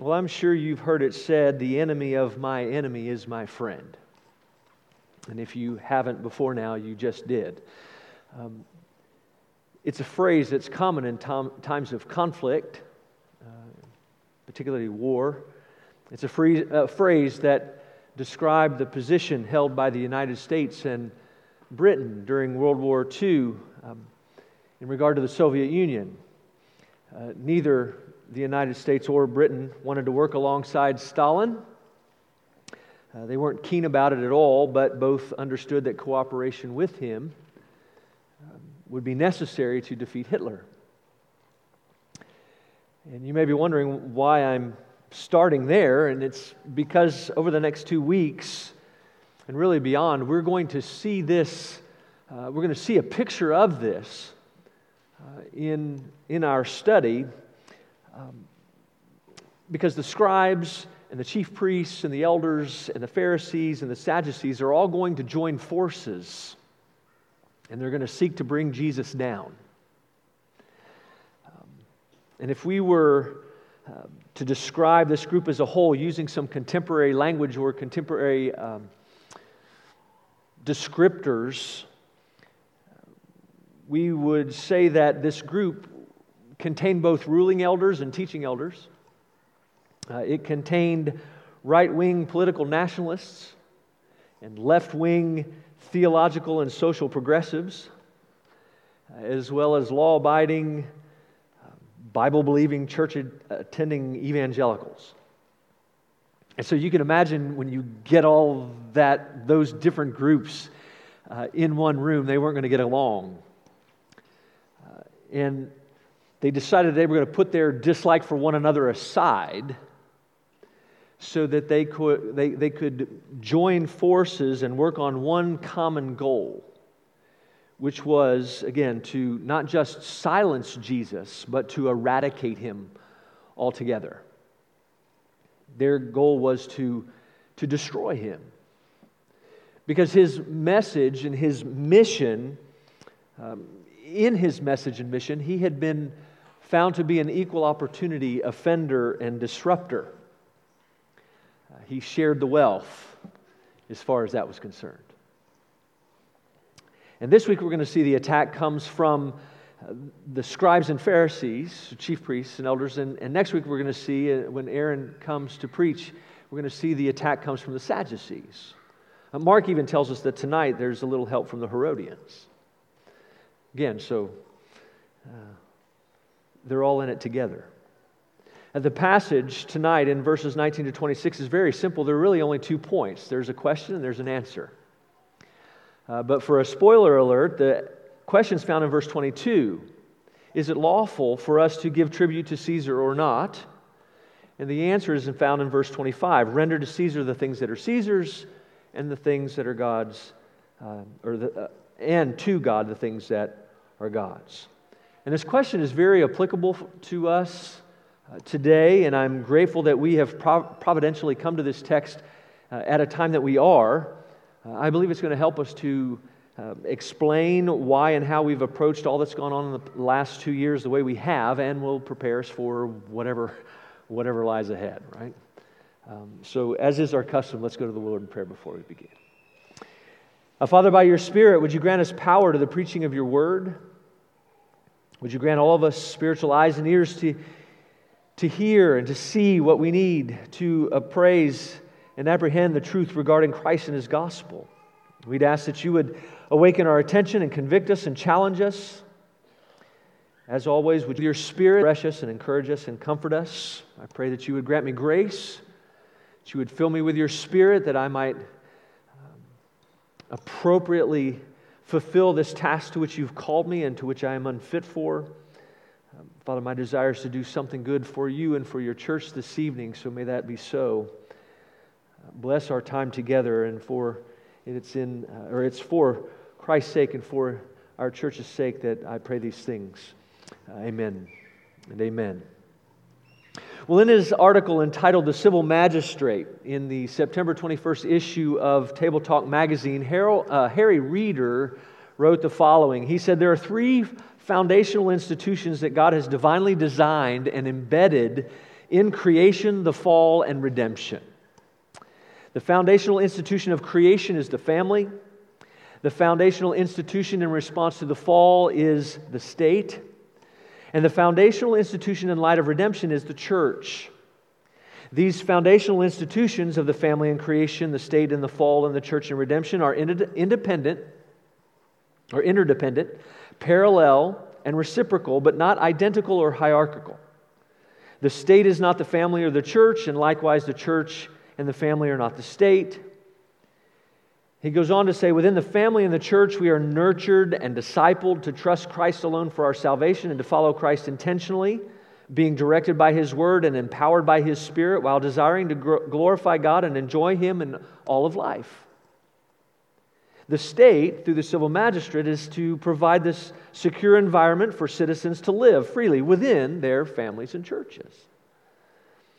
Well, I'm sure you've heard it said, the enemy of my enemy is my friend. And if you haven't before now, you just did. It's a phrase that's common in times of conflict, particularly war. It's a phrase that described the position held by the United States and Britain during World War II in regard to the Soviet Union. Neither the United States or Britain wanted to work alongside Stalin. They weren't keen about it at all, but both understood that cooperation with him would be necessary to defeat Hitler. And you may be wondering why I'm starting there, and it's because over the next 2 weeks, and really beyond, we're going to see this, we're going to see a picture of this in our study, because the scribes and the chief priests and the elders and the Pharisees and the Sadducees are all going to join forces, and they're going to seek to bring Jesus down. And if we were to describe this group as a whole using some contemporary language or contemporary descriptors, we would say that this group contained both ruling elders and teaching elders. It contained right-wing political nationalists and left-wing theological and social progressives, as well as law-abiding, Bible-believing, church-attending evangelicals. And so you can imagine when you get all that, those different groups in one room, they weren't going to get along. And they decided they were going to put their dislike for one another aside so that they could join forces and work on one common goal, which was, again, to not just silence Jesus, but to eradicate him altogether. Their goal was to destroy him, because his message and his mission, in his message and mission, he had been found to be an equal opportunity offender and disruptor. He shared the wealth as far as that was concerned. And this week we're going to see the attack comes from the scribes and Pharisees, chief priests and elders, and next week we're going to see, when Aaron comes to preach, we're going to see the attack comes from the Sadducees. Mark even tells us that tonight there's a little help from the Herodians. Again, so they're all in it together. And the passage tonight in verses 19 to 26 is very simple. There are really only 2 points. There's a question and there's an answer. But for a spoiler alert, the question's found in verse 22. Is it lawful for us to give tribute to Caesar or not? And the answer is found in verse 25. Render to Caesar the things that are Caesar's, and the things that are God's, and to God the things that are God's. And this question is very applicable to us today, and I'm grateful that we have providentially come to this text at a time that we are. I believe it's going to help us to explain why and how we've approached all that's gone on in the last 2 years the way we have, and will prepare us for whatever lies ahead, right? So as is our custom, let's go to the Lord in prayer before we begin. Father, by your Spirit, would you grant us power to the preaching of your word? Would you grant all of us spiritual eyes and ears to hear and to see what we need to appraise and apprehend the truth regarding Christ and his gospel? We'd ask that you would awaken our attention and convict us and challenge us. As always, would your Spirit refresh us and encourage us and comfort us? I pray that you would grant me grace, that you would fill me with your Spirit, that I might appropriately fulfill this task to which you've called me and to which I am unfit for. Father, my desire is to do something good for you and for your church this evening, so may that be so. Bless our time together, and it's for Christ's sake and for our church's sake that I pray these things. Amen and amen. Well, in his article entitled The Civil Magistrate in the September 21st issue of Table Talk Magazine, Harry Reeder wrote the following. He said, there are 3 foundational institutions that God has divinely designed and embedded in creation, the fall, and redemption. The foundational institution of creation is the family. The foundational institution in response to the fall is the state. And the foundational institution in light of redemption is the church. These foundational institutions of the family and creation, the state and the fall, and the church and redemption are interdependent, parallel, and reciprocal, but not identical or hierarchical. The state is not the family or the church, and likewise the church and the family are not the state. He goes on to say, within the family and the church, we are nurtured and discipled to trust Christ alone for our salvation and to follow Christ intentionally, being directed by His Word and empowered by His Spirit while desiring to glorify God and enjoy Him in all of life. The state, through the civil magistrate, is to provide this secure environment for citizens to live freely within their families and churches.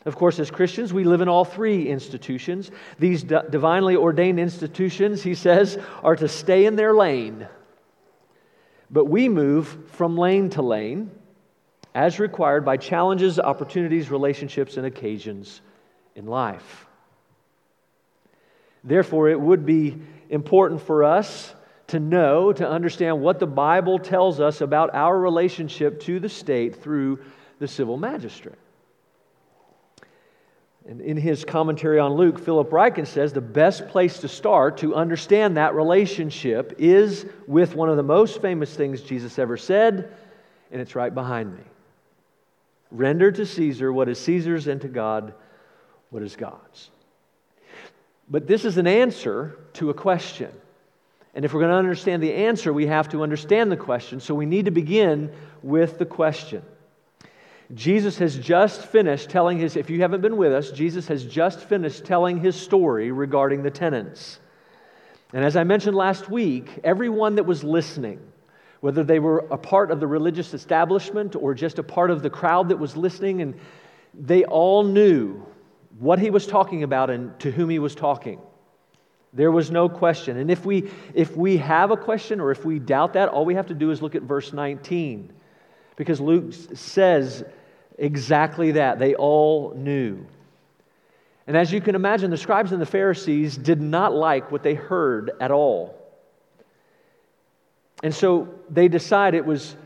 Of course, as Christians, we live in all three institutions. These divinely ordained institutions, he says, are to stay in their lane. But we move from lane to lane as required by challenges, opportunities, relationships, and occasions in life. Therefore, it would be important for us to know, to understand what the Bible tells us about our relationship to the state through the civil magistrate. And in his commentary on Luke, Philip Ryken says the best place to start to understand that relationship is with one of the most famous things Jesus ever said, and it's right behind me. Render to Caesar what is Caesar's and to God what is God's. But this is an answer to a question. And if we're going to understand the answer, we have to understand the question. So we need to begin with the question. Jesus has just finished telling his, if you haven't been with us, Jesus has just finished telling his story regarding the tenants. And as I mentioned last week, everyone that was listening, whether they were a part of the religious establishment or just a part of the crowd that was listening, and they all knew what he was talking about and to whom he was talking. There was no question. And if we have a question or if we doubt that, all we have to do is look at verse 19, because Luke says exactly that. They all knew. And as you can imagine, the scribes and the Pharisees did not like what they heard at all. And so they decided it was,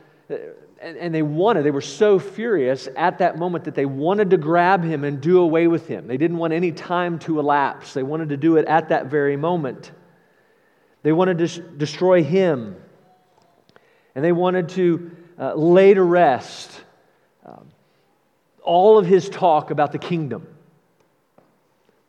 and they were so furious at that moment that they wanted to grab him and do away with him. They didn't want any time to elapse. They wanted to do it at that very moment. They wanted to destroy him. And they wanted to lay to rest all of his talk about the kingdom.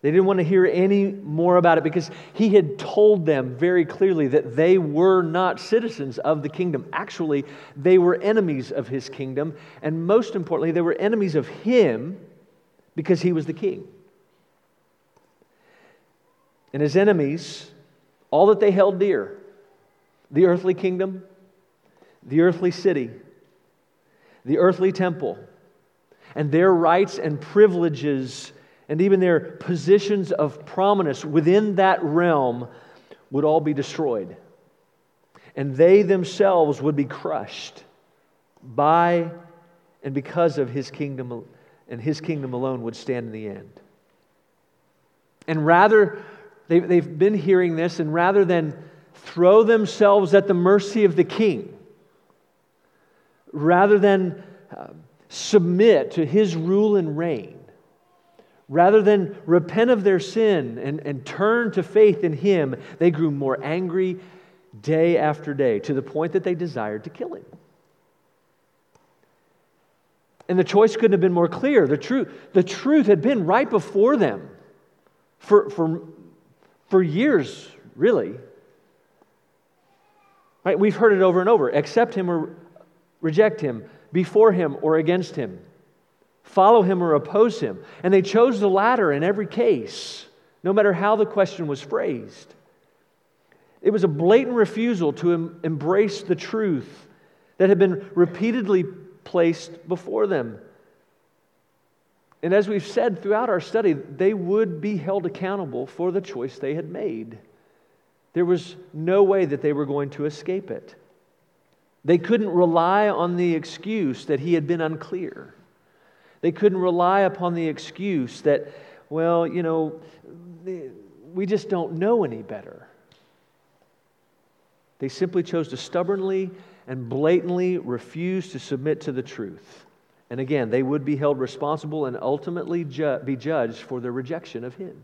They didn't want to hear any more about it because he had told them very clearly that they were not citizens of the kingdom. Actually, they were enemies of his kingdom, and most importantly, they were enemies of him because he was the king. And his enemies, all that they held dear, the earthly kingdom, the earthly city, the earthly temple, and their rights and privileges and even their positions of prominence within that realm would all be destroyed. And they themselves would be crushed by and because of his kingdom, and his kingdom alone would stand in the end. And rather, they've been hearing this, and rather than throw themselves at the mercy of the king, rather than submit to his rule and reign, rather than repent of their sin and turn to faith in him, they grew more angry day after day to the point that they desired to kill him. And the choice couldn't have been more clear. The truth had been right before them for years, really. Right? We've heard it over and over. Accept him or reject him, before him or against him. Follow him or oppose him. And they chose the latter in every case, no matter how the question was phrased. It was a blatant refusal to embrace the truth that had been repeatedly placed before them. And as we've said throughout our study, they would be held accountable for the choice they had made. There was no way that they were going to escape it. They couldn't rely on the excuse that he had been unclear. They couldn't rely upon the excuse that, well, you know, we just don't know any better. They simply chose to stubbornly and blatantly refuse to submit to the truth. And again, they would be held responsible and ultimately be judged for their rejection of Him.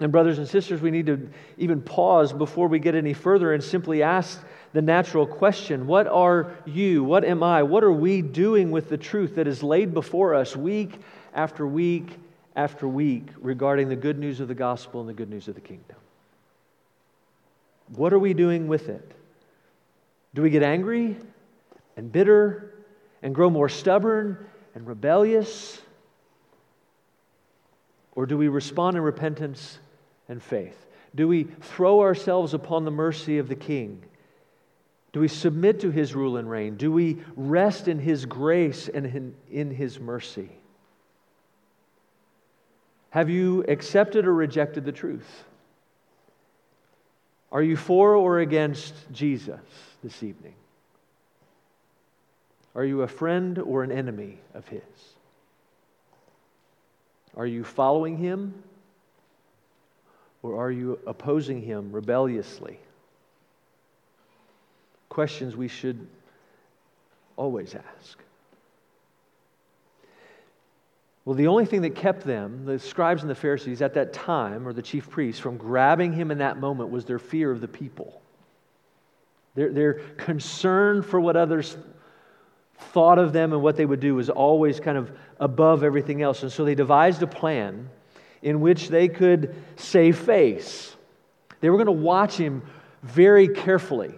And brothers and sisters, we need to even pause before we get any further and simply ask the natural question, what are you, what am I, what are we doing with the truth that is laid before us week after week after week regarding the good news of the gospel and the good news of the kingdom? What are we doing with it? Do we get angry and bitter and grow more stubborn and rebellious? Or do we respond in repentance and faith? Do we throw ourselves upon the mercy of the King? Do we submit to His rule and reign? Do we rest in His grace and in His mercy? Have you accepted or rejected the truth? Are you for or against Jesus this evening? Are you a friend or an enemy of His? Are you following Him, or are you opposing Him rebelliously? Questions we should always ask. Well, the only thing that kept them, the scribes and the Pharisees at that time, or the chief priests, from grabbing Him in that moment was their fear of the people. Their concern for what others thought of them and what they would do was always kind of above everything else. And so they devised a plan in which they could save face. They were going to watch Him very carefully,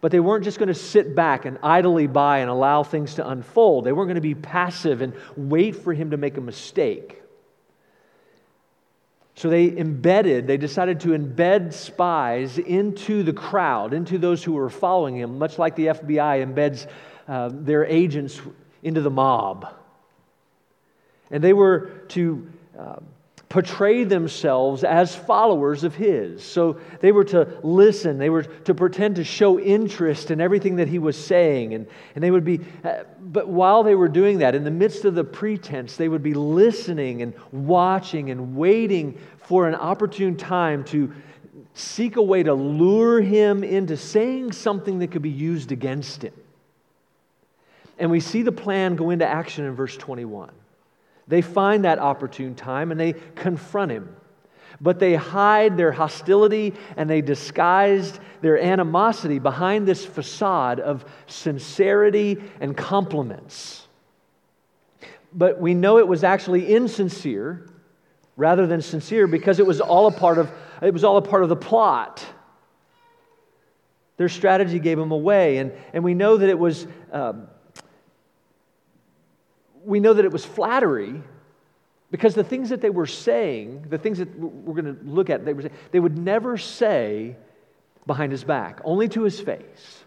but they weren't just going to sit back and idly by and allow things to unfold. They weren't going to be passive and wait for Him to make a mistake. So they decided to embed spies into the crowd, into those who were following Him, much like the FBI embeds their agents into the mob. And they were to portray themselves as followers of His. So they were to listen. They were to pretend to show interest in everything that He was saying. And they would be, but while they were doing that, in the midst of the pretense, they would be listening and watching and waiting for an opportune time to seek a way to lure Him into saying something that could be used against Him. And we see the plan go into action in verse 21. They find that opportune time and they confront Him. But they hide their hostility and they disguised their animosity behind this facade of sincerity and compliments. But we know it was actually insincere rather than sincere because it was all a part of the plot. Their strategy gave them away, and we know that it was. We know that it was flattery because the things that they were saying, the things that we're going to look at, they would never say behind His back, only to His face.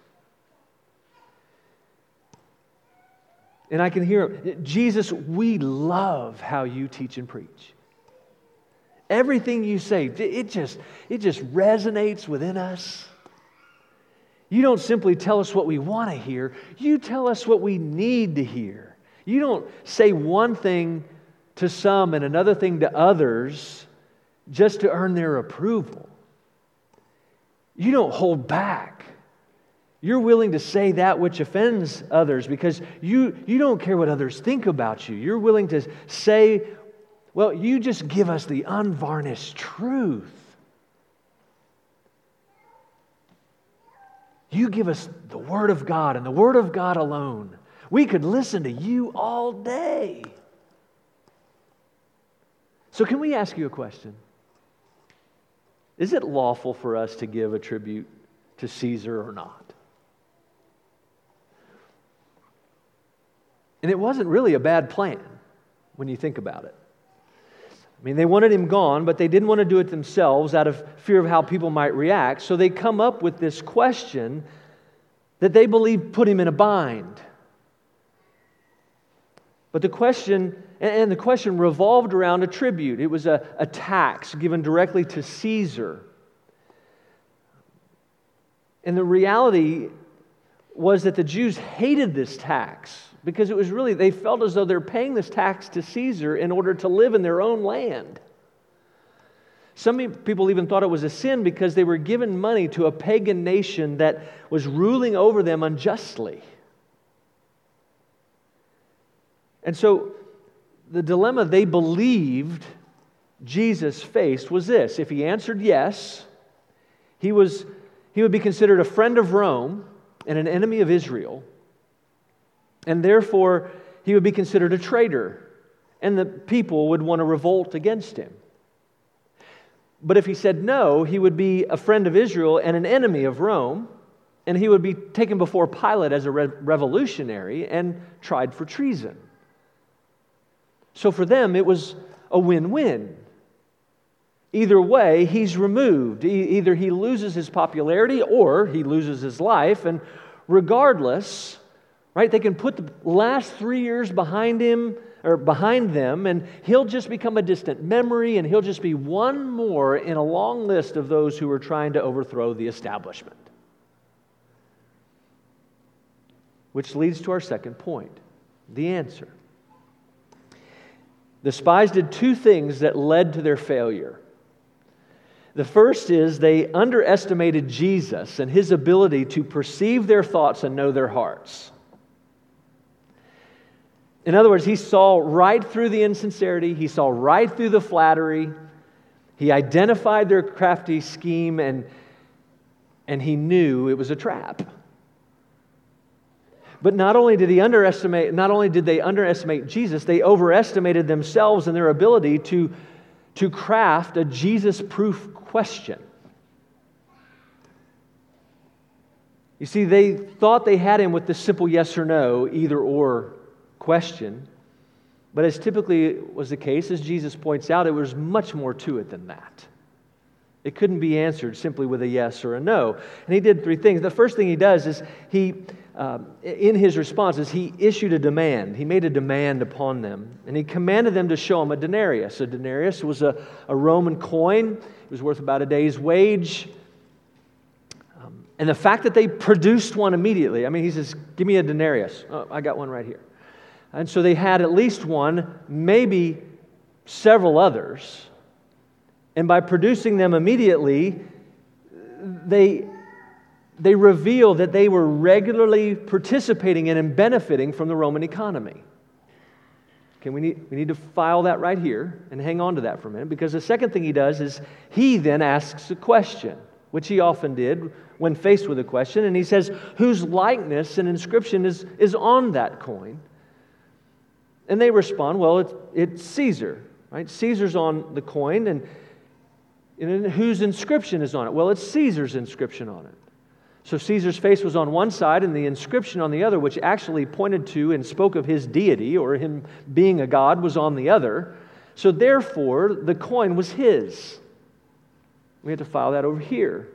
And I can hear Him, Jesus, we love how you teach and preach. Everything you say, it just resonates within us. You don't simply tell us what we want to hear. You tell us what we need to hear. You don't say one thing to some and another thing to others just to earn their approval. You don't hold back. You're willing to say that which offends others because you don't care what others think about you. You're willing to say, well, you just give us the unvarnished truth. You give us the Word of God and the Word of God alone. We could listen to you all day. So can we ask you a question? Is it lawful for us to give a tribute to Caesar or not? And it wasn't really a bad plan when you think about it. I mean, they wanted Him gone, but they didn't want to do it themselves out of fear of how people might react. So they come up with this question that they believe put Him in a bind. But the question revolved around a tribute. It was a tax given directly to Caesar. And the reality was that the Jews hated this tax because it was really, they felt as though they're paying this tax to Caesar in order to live in their own land. Some people even thought it was a sin because they were giving money to a pagan nation that was ruling over them unjustly. And so the dilemma they believed Jesus faced was this. If he answered yes, he would be considered a friend of Rome and an enemy of Israel, and therefore he would be considered a traitor, and the people would want to revolt against him. But if he said no, he would be a friend of Israel and an enemy of Rome, and he would be taken before Pilate as a revolutionary and tried for treason. So for them, it was a win-win. Either way, he's removed. Either he loses his popularity or he loses his life, and regardless, right, they can put the last 3 years behind him, or behind them, and he'll just become a distant memory, and he'll just be one more in a long list of those who are trying to overthrow the establishment. Which leads to our second point, the answer. The spies did two things that led to their failure. The first is they underestimated Jesus and his ability to perceive their thoughts and know their hearts. In other words, he saw right through the insincerity, he saw right through the flattery, he identified their crafty scheme, and he knew it was a trap. But not only did they underestimate Jesus, they overestimated themselves and their ability to craft a Jesus-proof question. You see, they thought they had him with the simple yes or no, either or question. But as typically was the case, as Jesus points out, it was much more to it than that. It couldn't be answered simply with a yes or a no. And he did three things. The first thing he does is in his responses, he issued a demand. He made a demand upon them, and he commanded them to show him a denarius. A denarius was a Roman coin. It was worth about a day's wage. And the fact that they produced one immediately, I mean, he says, give me a denarius. Oh, I got one right here. And so they had at least one, maybe several others. And by producing them immediately, they reveal that they were regularly participating in and benefiting from the Roman economy. Okay, we need to file that right here and hang on to that for a minute, because the second thing he does is he then asks a question, which he often did when faced with a question, and he says, whose likeness and inscription is on that coin? And they respond, well, it's Caesar, right? Caesar's on the coin, and whose inscription is on it? Well, it's Caesar's inscription on it. So Caesar's face was on one side and the inscription on the other, which actually pointed to and spoke of his deity or him being a god, was on the other. So therefore, the coin was his. We had to file that over here.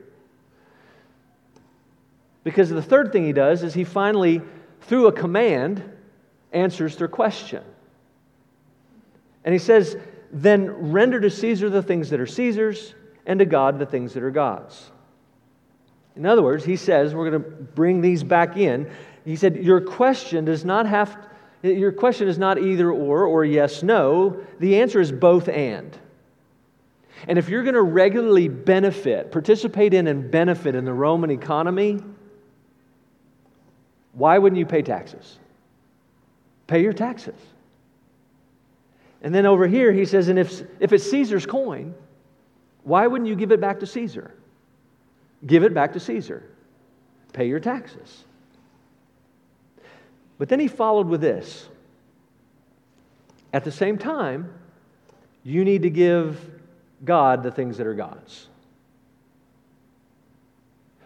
Because the third thing he does is he finally, through a command, answers their question. And he says, then render to Caesar the things that are Caesar's, and to God the things that are God's. In other words, he says, we're going to bring these back in. He said, your question is not either or yes, no. The answer is both and. And if you're going to regularly participate in and benefit in the Roman economy, why wouldn't you pay taxes? Pay your taxes. And then over here he says, and if it's Caesar's coin, why wouldn't you give it back to Caesar? Give it back to Caesar. Pay your taxes. But then he followed with this. At the same time, you need to give God the things that are God's.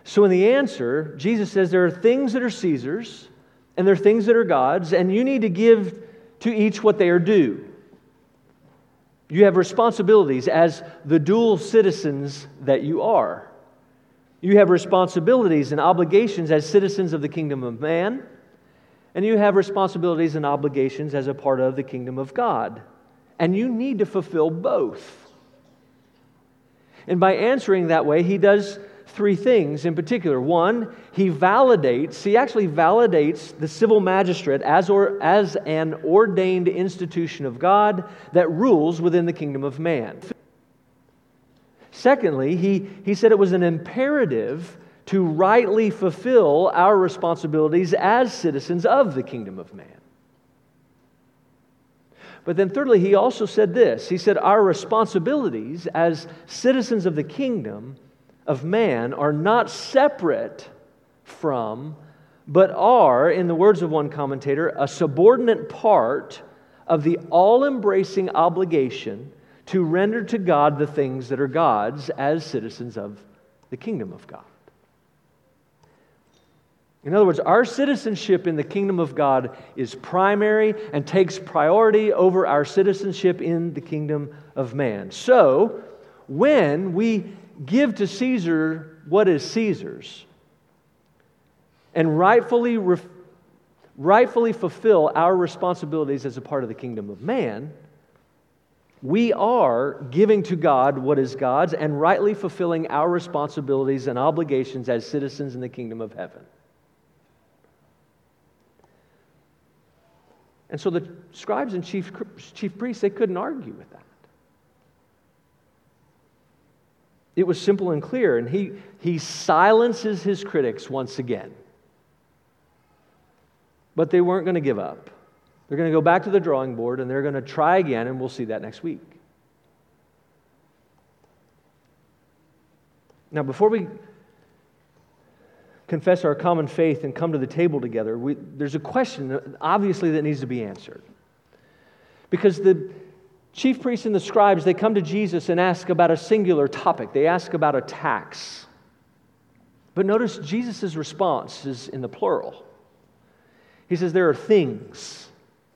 So in the answer, Jesus says there are things that are Caesar's and there are things that are God's, and you need to give to each what they are due. You have responsibilities as the dual citizens that you are. You have responsibilities and obligations as citizens of the kingdom of man, and you have responsibilities and obligations as a part of the kingdom of God. And you need to fulfill both. And by answering that way, he does three things in particular. One, he actually validates the civil magistrate as an ordained institution of God that rules within the kingdom of man. Secondly, he said it was an imperative to rightly fulfill our responsibilities as citizens of the kingdom of man. But then thirdly, he also said this. He said our responsibilities as citizens of the kingdom of man are not separate from, but are, in the words of one commentator, a subordinate part of the all-embracing obligation to render to God the things that are God's as citizens of the kingdom of God. In other words, our citizenship in the kingdom of God is primary and takes priority over our citizenship in the kingdom of man. So, when we give to Caesar what is Caesar's and rightfully fulfill our responsibilities as a part of the kingdom of man, we are giving to God what is God's and rightly fulfilling our responsibilities and obligations as citizens in the kingdom of heaven. And so the scribes and chief priests, they couldn't argue with that. It was simple and clear, and he silences his critics once again. But they weren't going to give up. They're going to go back to the drawing board, and they're going to try again, and we'll see that next week. Now, before we confess our common faith and come to the table together, there's a question, obviously, that needs to be answered. Because the chief priests and the scribes, they come to Jesus and ask about a singular topic. They ask about a tax. But notice Jesus' response is in the plural. He says there are things,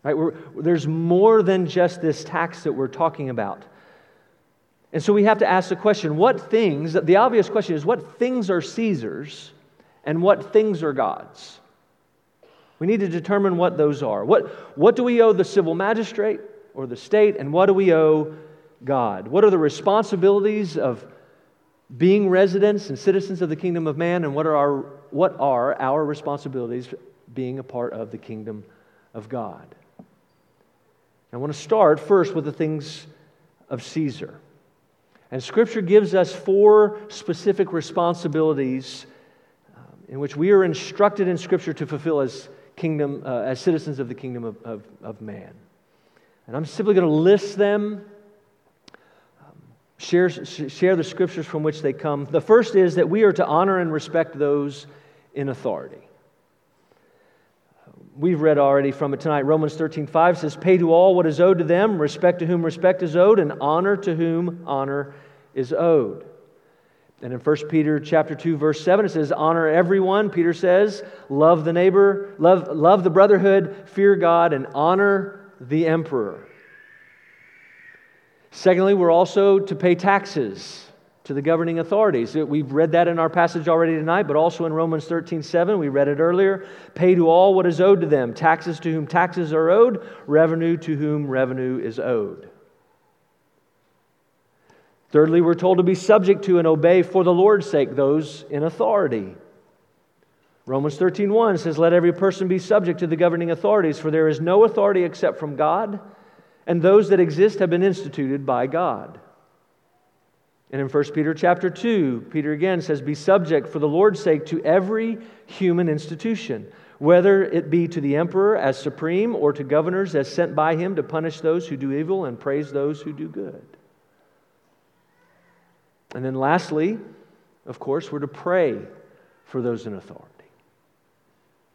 right? There's more than just this tax that we're talking about. And so we have to ask the question, the obvious question is, what things are Caesar's? And what things are God's? We need to determine what those are. What do we owe the civil magistrate or the state, and what do we owe God? What are the responsibilities of being residents and citizens of the kingdom of man, and what are our responsibilities being a part of the kingdom of God? I want to start first with the things of Caesar. And Scripture gives us four specific responsibilities in which we are instructed in Scripture to fulfill as citizens of the kingdom of man. And I'm simply going to list them, share the Scriptures from which they come. The first is that we are to honor and respect those in authority. We've read already from it tonight. Romans 13:5 says, "Pay to all what is owed to them, respect to whom respect is owed, and honor to whom honor is owed." And in 1 Peter chapter 2, verse 7, it says, "Honor everyone," Peter says, "love the neighbor, love the brotherhood, fear God, and honor the emperor." Secondly, we're also to pay taxes to the governing authorities. We've read that in our passage already tonight, but also in Romans 13:7, we read it earlier. "Pay to all what is owed to them, taxes to whom taxes are owed, revenue to whom revenue is owed." Thirdly, we're told to be subject to and obey for the Lord's sake those in authority. Romans 13:1 says, "Let every person be subject to the governing authorities, for there is no authority except from God, and those that exist have been instituted by God." And in 1 Peter chapter 2, Peter again says, "Be subject for the Lord's sake to every human institution, whether it be to the emperor as supreme or to governors as sent by him to punish those who do evil and praise those who do good." And then lastly, of course, we're to pray for those in authority.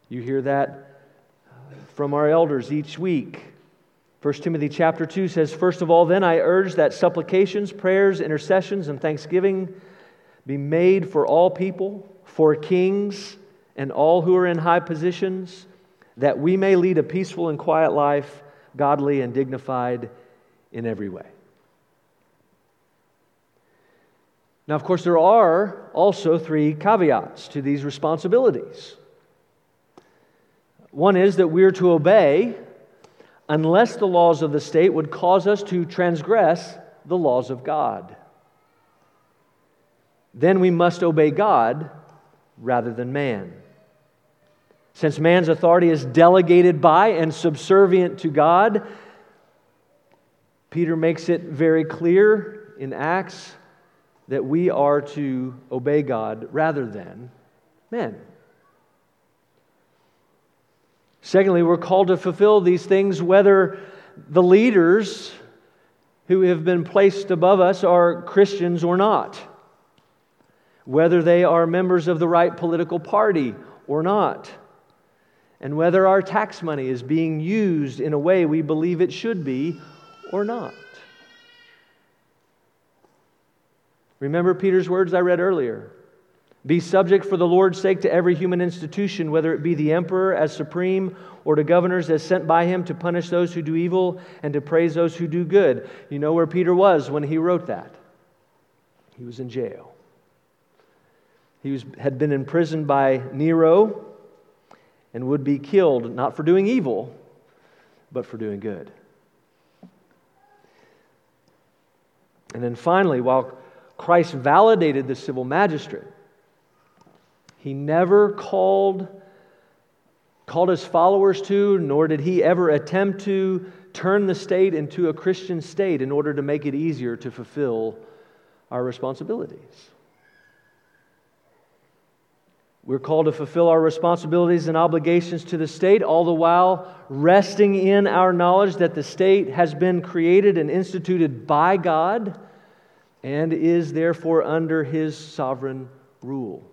You hear that from our elders each week. 1 Timothy chapter 2 says, "First of all, then I urge that supplications, prayers, intercessions, and thanksgiving be made for all people, for kings, and all who are in high positions, that we may lead a peaceful and quiet life, godly and dignified in every way." Now, of course, there are also three caveats to these responsibilities. One is that we're to obey unless the laws of the state would cause us to transgress the laws of God. then we must obey God rather than man. Since man's authority is delegated by and subservient to God, Peter makes it very clear in Acts that we are to obey God rather than men. Secondly, we're called to fulfill these things whether the leaders who have been placed above us are Christians or not, whether they are members of the right political party or not, and whether our tax money is being used in a way we believe it should be or not. Remember Peter's words I read earlier. Be subject for the Lord's sake to every human institution, whether it be the emperor as supreme or to governors as sent by him to punish those who do evil and to praise those who do good. You know where Peter was when he wrote that. He was in jail. He had been imprisoned by Nero and would be killed, not for doing evil, but for doing good. And then finally, while Christ validated the civil magistrate, he never called his followers to, nor did he ever attempt to turn the state into a Christian state in order to make it easier to fulfill our responsibilities. We're called to fulfill our responsibilities and obligations to the state, all the while resting in our knowledge that the state has been created and instituted by God and is therefore under His sovereign rule.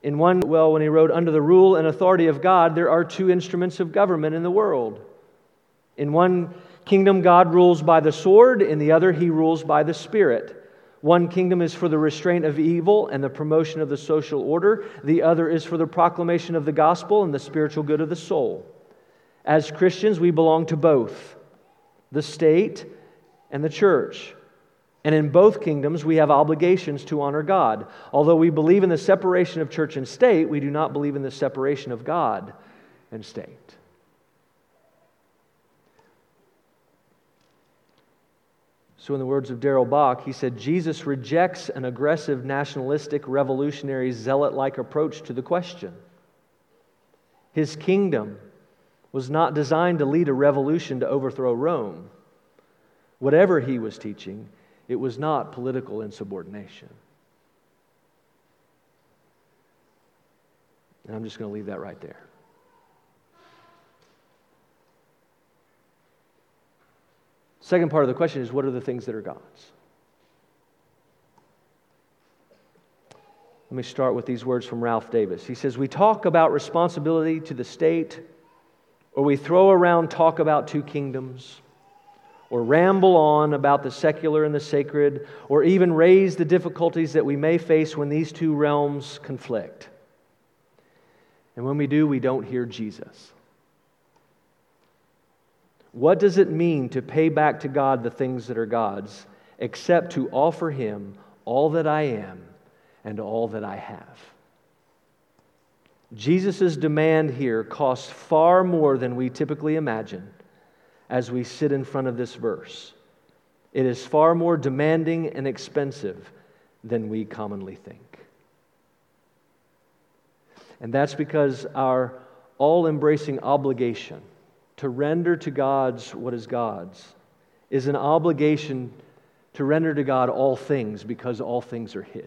In one, well, when he wrote, under the rule and authority of God, there are two instruments of government in the world. In one kingdom, God rules by the sword. In the other, He rules by the Spirit. One kingdom is for the restraint of evil and the promotion of the social order. The other is for the proclamation of the gospel and the spiritual good of the soul. As Christians, we belong to both, the state and the church. And in both kingdoms, we have obligations to honor God. Although we believe in the separation of church and state, we do not believe in the separation of God and state. So in the words of Daryl Bock, he said, Jesus rejects an aggressive, nationalistic, revolutionary, zealot-like approach to the question. His kingdom was not designed to lead a revolution to overthrow Rome. Whatever he was teaching, it was not political insubordination. And I'm just going to leave that right there. Second part of the question is, what are the things that are God's? Let me start with these words from Ralph Davis. He says, we talk about responsibility to the state, or we throw around talk about two kingdoms, or ramble on about the secular and the sacred, or even raise the difficulties that we may face when these two realms conflict. And when we do, we don't hear Jesus. What does it mean to pay back to God the things that are God's, except to offer Him all that I am and all that I have? Jesus' demand here costs far more than we typically imagine. As we sit in front of this verse, it is far more demanding and expensive than we commonly think. And that's because our all-embracing obligation to render to God what is God's is an obligation to render to God all things, because all things are His.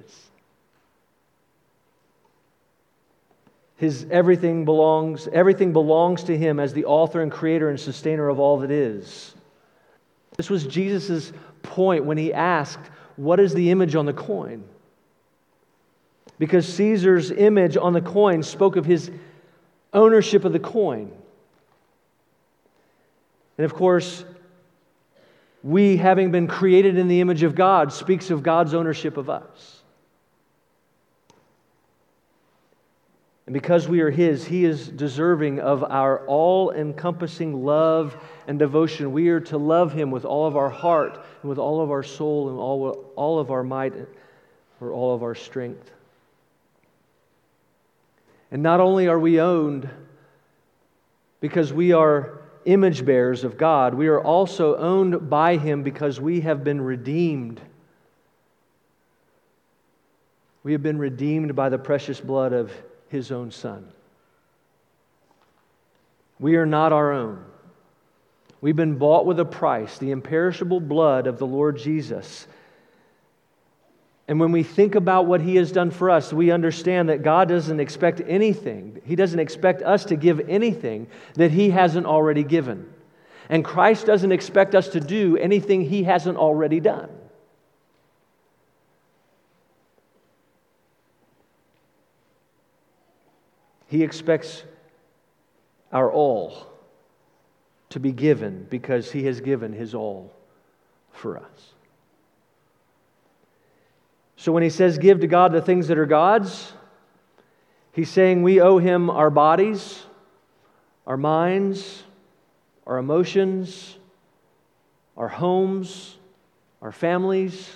His everything belongs to Him as the author and creator and sustainer of all that is. This was Jesus' point when he asked, what is the image on the coin? Because Caesar's image on the coin spoke of his ownership of the coin. And of course, we, having been created in the image of God, speaks of God's ownership of us. And because we are His, He is deserving of our all-encompassing love and devotion. We are to love Him with all of our heart, and with all of our soul, and all of our might, or all of our strength. And not only are we owned because we are image bearers of God, we are also owned by Him because we have been redeemed We have been redeemed by the precious blood of His own Son. We are not our own. We've been bought with a price, the imperishable blood of the Lord Jesus. And when we think about what He has done for us, we understand that God doesn't expect anything. He doesn't expect us to give anything that He hasn't already given. And Christ doesn't expect us to do anything He hasn't already done. He expects our all to be given because He has given His all for us. So when He says, give to God the things that are God's, He's saying we owe Him our bodies, our minds, our emotions, our homes, our families,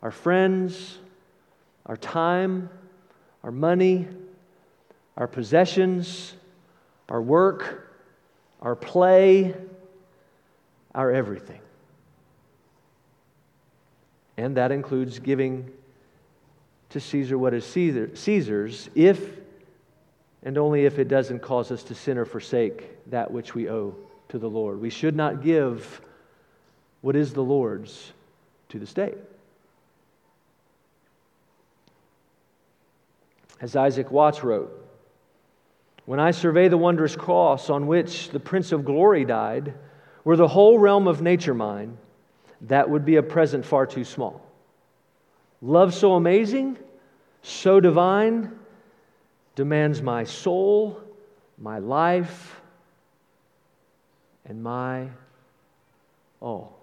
our friends, our time, our money, our possessions, our work, our play, our everything. And that includes giving to Caesar what is Caesar's, if and only if it doesn't cause us to sin or forsake that which we owe to the Lord. We should not give what is the Lord's to the state. As Isaac Watts wrote, when I survey the wondrous cross on which the Prince of Glory died, were the whole realm of nature mine, that would be a present far too small. Love so amazing, so divine, demands my soul, my life, and my all.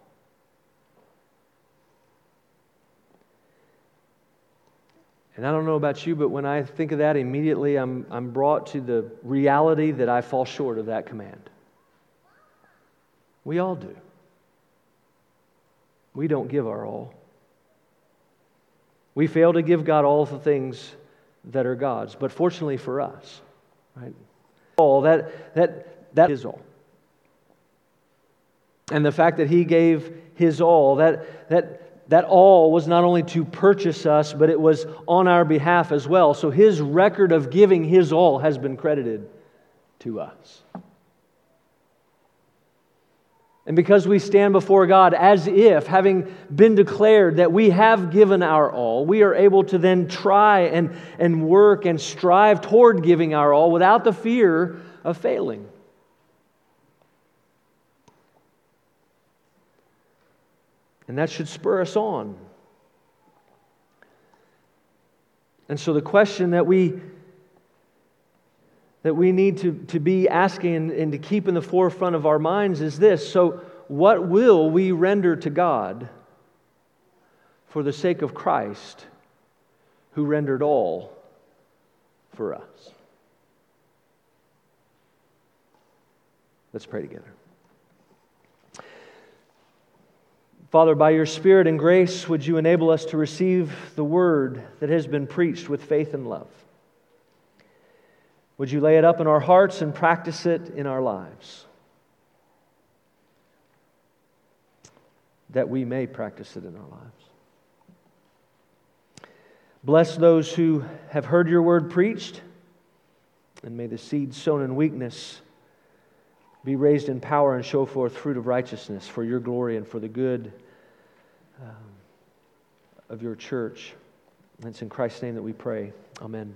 And I don't know about you, but when I think of that, immediately I'm brought to the reality that I fall short of that command. We all do. We don't give our all. We fail to give God all the things that are God's. But fortunately for us, right? All that is all. And the fact that He gave His all, that all was not only to purchase us, but it was on our behalf as well. So His record of giving His all has been credited to us. And because we stand before God as if, having been declared that we have given our all, we are able to then try and work and strive toward giving our all without the fear of failing. And that should spur us on. And so the question that we need to be asking and to keep in the forefront of our minds is this. So what will we render to God for the sake of Christ, who rendered all for us? Let's pray together. Father, by Your Spirit and grace, would You enable us to receive the Word that has been preached with faith and love? Would You lay it up in our hearts and practice it in our lives, that we may practice it in our lives? Bless those who have heard Your Word preached, and may the seed sown in weakness be raised in power and show forth fruit of righteousness for Your glory and for the good of Your church. And it's in Christ's name that we pray. Amen.